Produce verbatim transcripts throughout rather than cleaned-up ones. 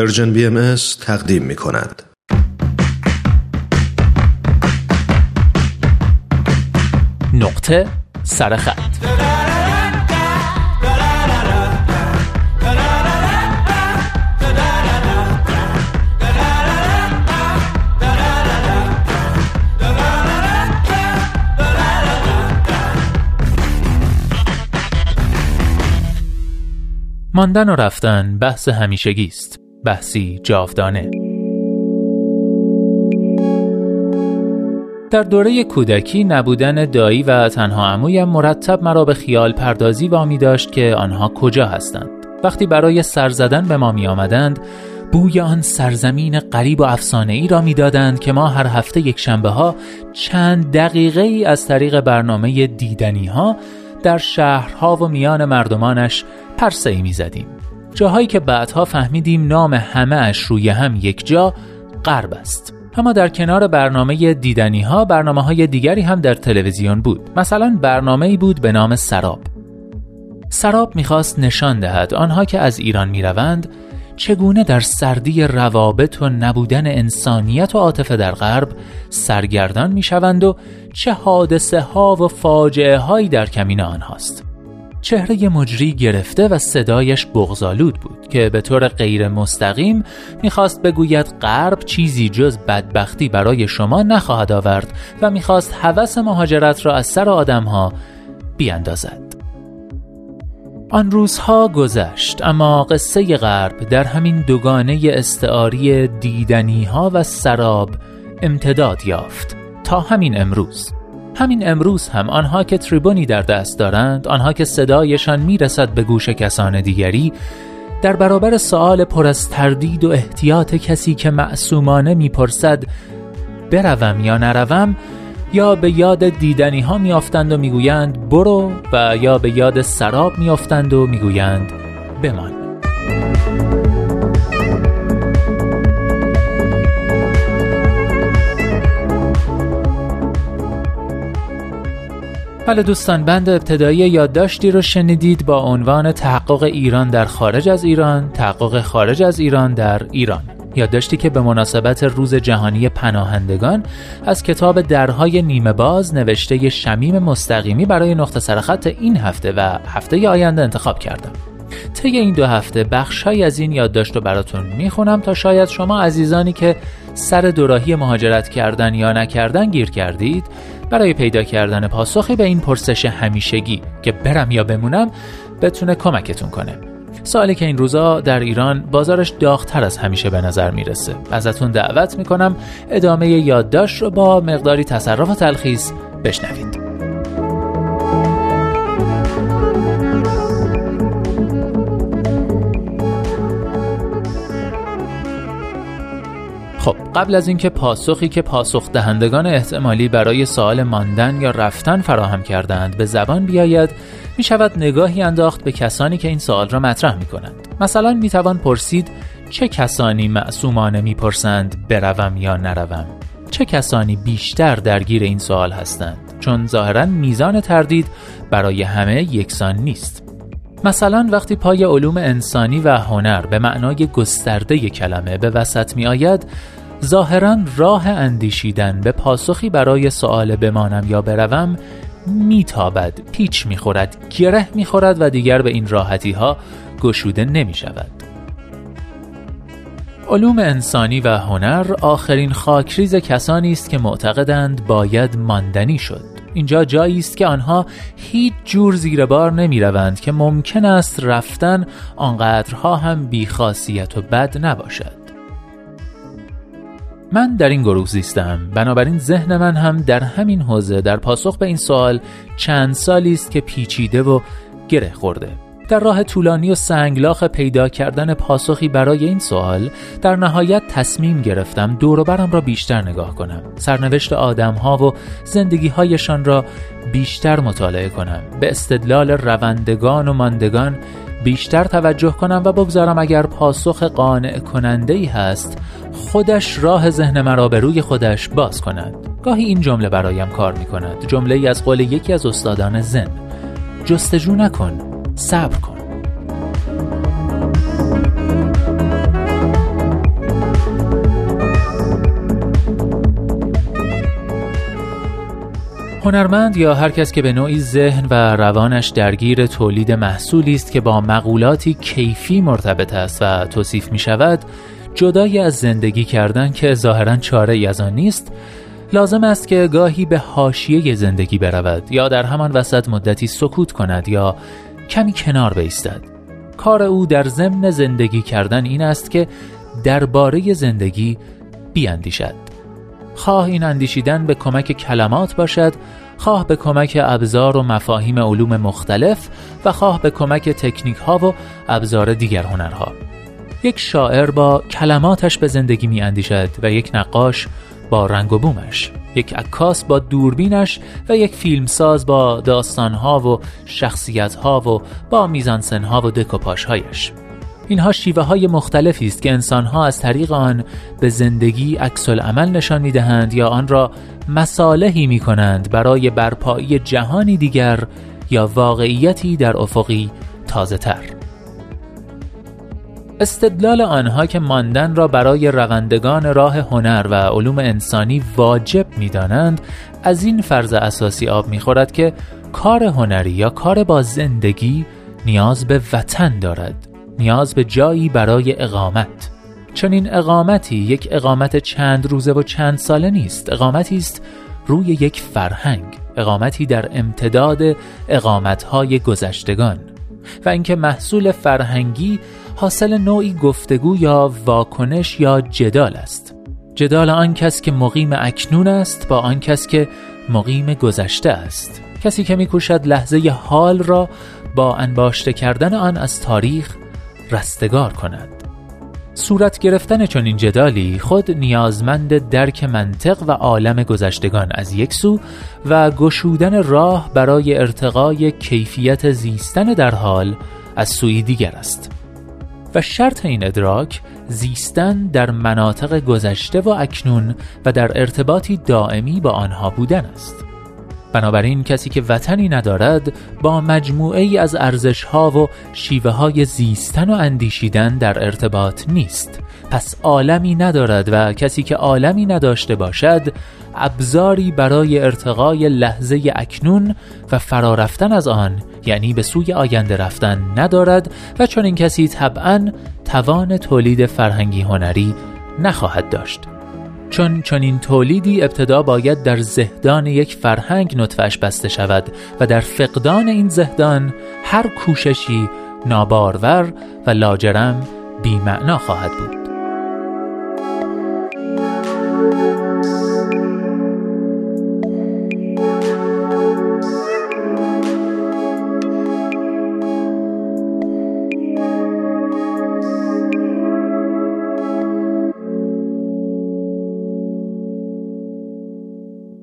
پرژن بی ام اس تقدیم می کند. نقطه سرخط. ماندن و رفتن بحث همیشگی است، بحثی جاودانه. در دوره کودکی نبودن دایی و تنها عمویم مرتب مرا به خیال پردازی وامی داشت که آنها کجا هستند. وقتی برای سر زدن به ما می آمدند، بوی آن سرزمین غریب و افسانه‌ای را می دادند که ما هر هفته یک شنبه‌ها چند دقیقه ای از طریق برنامه دیدنی‌ها در شهرها و میان مردمانش پرسه‌ای می‌زدیم. جاهایی که بعدها فهمیدیم نام همه اش روی هم یک جا غرب است. اما در کنار برنامه دیدنی‌ها برنامه‌های دیگری هم در تلویزیون بود. مثلا برنامه‌ای بود به نام سراب. سراب می‌خواست نشان دهد آنها که از ایران می‌روند چگونه در سردی روابط و نبودن انسانیت و عاطفه در غرب سرگردان میشوند و چه حادثه ها و فاجعه هایی در کمین آنهاست. چهره مجری گرفته و صدایش بغض‌آلود بود که به طور غیر مستقیم میخواست بگوید غرب چیزی جز بدبختی برای شما نخواهد آورد و میخواست هوس مهاجرت را از سر آدم ها بیاندازد. آن روزها گذشت، اما قصه غرب در همین دوگانه استعاری دیدنی‌ها و سراب امتداد یافت تا همین امروز. همین امروز هم آنها که تریبونی در دست دارند، آنها که صدایشان میرسد به گوش کسان دیگری، در برابر سؤال پر از تردید و احتیاط کسی که معصومانه میپرسد بروم یا نروم، یا به یاد دیدنی ها میافتند و میگویند برو، و یا به یاد سراب میافتند و میگویند بمان. بله دوستان، بند ابتدایی یادداشتی رو شنیدید با عنوان تحقق ایران در خارج از ایران، تحقق خارج از ایران در ایران. یادداشتی که به مناسبت روز جهانی پناهندگان از کتاب درهای نیمه باز نوشته شمیم مستقیمی برای نقطه سرخط این هفته و هفته آینده انتخاب کردم. طی این دو هفته بخشای از این یادداشت رو براتون میخونم تا شاید شما عزیزانی که سر دوراهی مهاجرت کردن یا نکردن گیر کردید، برای پیدا کردن پاسخی به این پرسش همیشگی که برم یا بمونم بتونه کمکتون کنه. سوالی که این روزا در ایران بازارش داغ‌تر از همیشه به نظر میرسه. ازتون دعوت میکنم ادامه یادداشت رو با مقداری تصرف و تلخیص بشنوید. خب قبل از اینکه پاسخی که پاسخ دهندگان احتمالی برای سوال ماندن یا رفتن فراهم کردند به زبان بیاید، می شود نگاهی انداخت به کسانی که این سوال را مطرح می کنند. مثلا می توان پرسید چه کسانی معصومانه می پرسند بروم یا نروم؟ چه کسانی بیشتر درگیر این سوال هستند؟ چون ظاهراً میزان تردید برای همه یکسان نیست. مثلا وقتی پای علوم انسانی و هنر به معنای گسترده کلمه به وسط می آید، ظاهراً راه اندیشیدن به پاسخی برای سؤال بمانم یا بروم میتابد، پیچ میخورد، گره میخورد و دیگر به این راحتی ها گشوده نمی شود. علوم انسانی و هنر آخرین خاکریز کسانی است که معتقدند باید ماندنی شد. اینجا جایی است که آنها هیچ جور زیر بار نمی روند که ممکن است رفتن آنقدرها هم بیخاصیت و بد نباشد. من در این گروه زیستم، بنابراین ذهن من هم در همین حوزه در پاسخ به این سوال چند سالی است که پیچیده و گره خورده. در راه طولانی و سنگلاخ پیدا کردن پاسخی برای این سوال، در نهایت تصمیم گرفتم دور و برم را بیشتر نگاه کنم، سرنوشت آدم‌ها و زندگی‌هایشان را بیشتر مطالعه کنم، به استدلال روندگان و ماندگان بیشتر توجه کنم و بگذارم اگر پاسخ قانع کننده‌ای هست خودش راه ذهن مرا به روی خودش باز کند. گاهی این جمله برایم کار می‌کند، جمله‌ای از قول یکی از استادان زن: جستجو نکن، صبر کن. هنرمند یا هر کس که به نوعی ذهن و روانش درگیر تولید محصولی است که با مقولاتی کیفی مرتبط است و توصیف می شود، جدای از زندگی کردن که ظاهراً چاره‌ای از آن نیست، لازم است که گاهی به حاشیه زندگی برود یا در همان وسط مدتی سکوت کند یا کمی کنار بایستد. کار او در ضمن زندگی کردن این است که درباره زندگی بیاندیشد. خواه این اندیشیدن به کمک کلمات باشد، خواه به کمک ابزار و مفاهیم علوم مختلف و خواه به کمک تکنیک ها و ابزار دیگر هنرها. یک شاعر با کلماتش به زندگی می اندیشد و یک نقاش با رنگ و بومش، یک عکاس با دوربینش و یک فیلمساز با داستانها و شخصیتها و با میزانسنها و دکوپاژهایش. اینها شیوه های مختلفی است که انسانها از طریق آن به زندگی عکس العمل نشان می دهند یا آن را مصالحی می کنند برای برپایی جهانی دیگر یا واقعیتی در افقی تازه تر. استدلال آنها که ماندن را برای روندگان راه هنر و علوم انسانی واجب می دانند، از این فرض اساسی آب می خورد که کار هنری یا کار با زندگی نیاز به وطن دارد، نیاز به جایی برای اقامت. چنین اقامتی یک اقامت چند روزه و چند ساله نیست، اقامتی است روی یک فرهنگ، اقامتی در امتداد اقامتهای گذشتگان و اینکه محصول فرهنگی حاصل نوعی گفتگو یا واکنش یا جدال است. جدال آن کس که مقیم اکنون است با آن کس که مقیم گذشته است، کسی که می‌کوشد لحظه حال را با انباشته کردن آن از تاریخ رستگار کند. صورت گرفتن چنین جدالی خود نیازمند درک منطق و عالم گذشتگان از یک سو و گشودن راه برای ارتقای کیفیت زیستن در حال از سوی دیگر است. و شرط این ادراک زیستن در مناطق گذشته و اکنون و در ارتباطی دائمی با آنها بودن است. بنابراین کسی که وطنی ندارد با مجموعه ای از ارزش‌ها و شیوه‌های زیستن و اندیشیدن در ارتباط نیست، پس عالمی ندارد و کسی که عالمی نداشته باشد ابزاری برای ارتقای لحظه اکنون و فرارفتن از آن، یعنی به سوی آینده رفتن ندارد و چون این کسی طبعاً توان تولید فرهنگی هنری نخواهد داشت. چون چنین تولیدی ابتدا باید در زهدان یک فرهنگ نطفه‌اش بسته شود و در فقدان این زهدان هر کوششی نابارور و لاجرم بی‌معنا خواهد بود.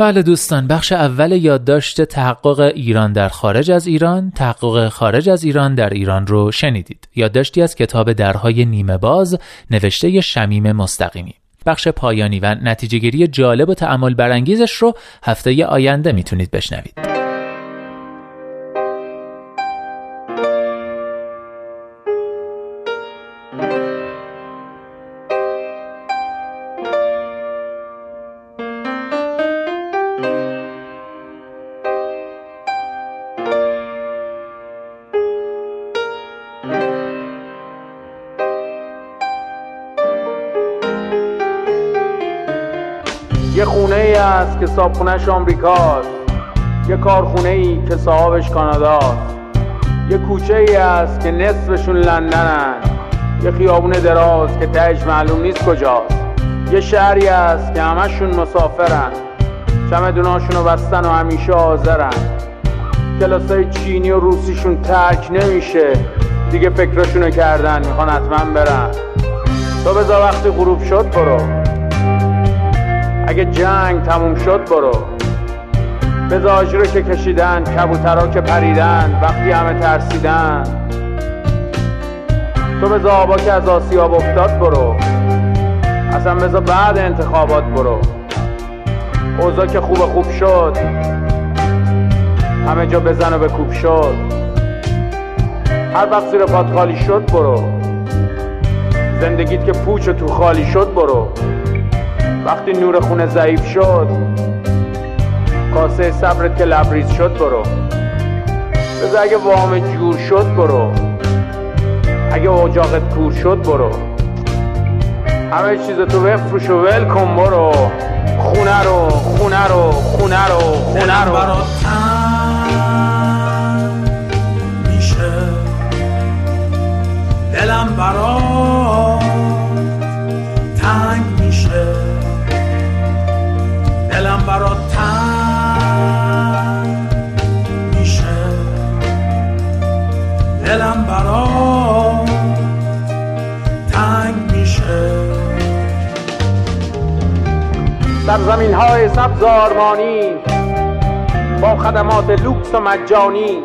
بله دوستان، بخش اول یادداشت تحقق ایران در خارج از ایران، تحقق خارج از ایران در ایران رو شنیدید. یادداشتی از کتاب درهای نیمه باز نوشته شمیم مستقیمی. بخش پایانی و نتیجه‌گیری جالب و تأمل برانگیزش رو هفته آینده میتونید بشنوید. یه خونه ای است که صاحبخونه‌اش آمریکاست، یه کارخونه ای که صاحبش کاناداست، یه کوچه ای است که نصفشون لندنن، یه خیابون دراز که تهش معلوم نیست کجاست، یه شهری است که همشون مسافرن، چمدوناشونو بستن و همیشه حاضرن، کلاسای چینی و روسیشون ترک نمیشه، دیگه فکراشونو کردن، میخوان حتما برن. تو بذار وقتی غروب شد برو، اگه جنگ تموم شد برو، بذار آجی رو که کشیدن، کبوترها که پریدن وقتی همه ترسیدن، تو بذار آبا که از آسیاب افتاد برو، اصلا بذار بعد انتخابات برو، اوضاع که خوب خوب شد همه جا بزن و بکوب شد، هر وقت زیر پات خالی شد برو، زندگیت که پوچ و تو خالی شد برو، وقتی نور خونه ضعیف شد کاسه صبر که لبریز شد برو. بذار اگه وام جور شد برو، اگه اجاقت کور شد برو، همه چیز تو بفروش و ول کن برو. خونه رو خونه رو خونه رو خونه رو دلم برات تنگ میشه، دلم برات تنگ میشه، دلم برات تنگ میشه. سرزمین های سبز آرمانی با خدمات لوکس و مجانی،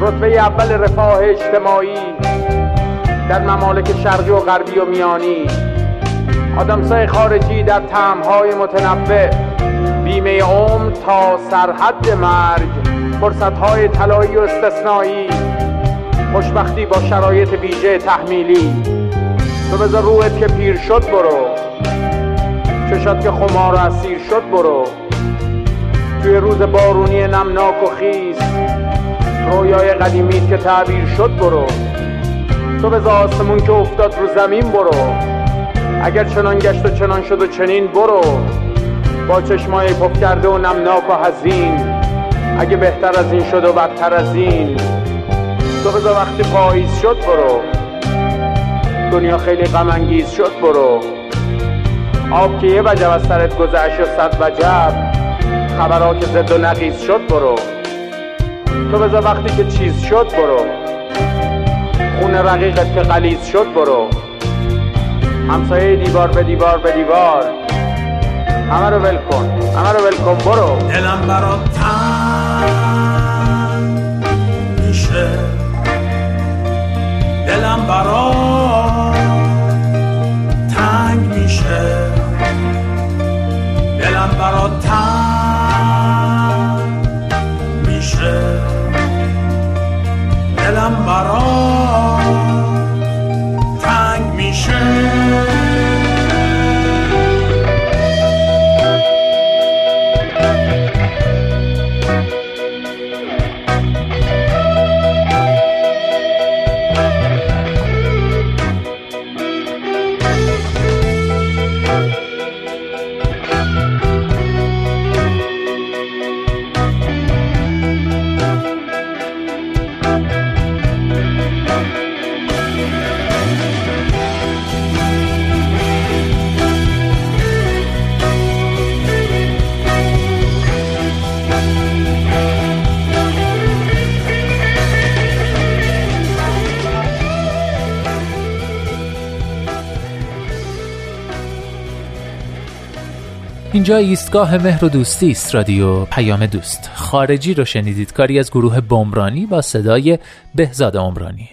رتبه اول رفاه اجتماعی در ممالک شرقی و غربی و میانی، آدمسای خارجی در طعم‌های متنوع، بیمه عمر تا سرحد مرگ، فرصت‌های طلایی و استثنایی، خوشبختی با شرایط ویژه تحمیلی. تو بذار روحت که پیر شد برو، چشات که خمار و اسیر شد برو. توی روز بارونی نمناک و خیس، رویای قدیمیت که تعبیر شد برو. تو بذار آسمون که افتاد رو زمین برو، اگر چنان گشت و چنان شد و چنین برو. با چشمای پف کرده و نمناک و حزین، اگه بهتر از این شد و بدتر از این. تو بذار وقتی پاییز شد برو، دنیا خیلی غم انگیز شد برو. آب که یه وجب از سرت گذشت و صد وجب، خبرها که زد و نقیز شد برو. تو بذار وقتی که چیز شد برو، خون رقیقت که غلیظ شد برو. همسایه دیوار به دیوار به دیوار، همه رو ول کن، همه رو ول کن برو. دلم برات تنگ میشه، دلم برات تنگ میشه، دلم برات تنگ میشه، دلم برات اینجا ایستگاه مهر و دوستی است، رادیو پیام دوست. خارجی رو شنیدید، کاری از گروه بمرانی با صدای بهزاد عمرانی.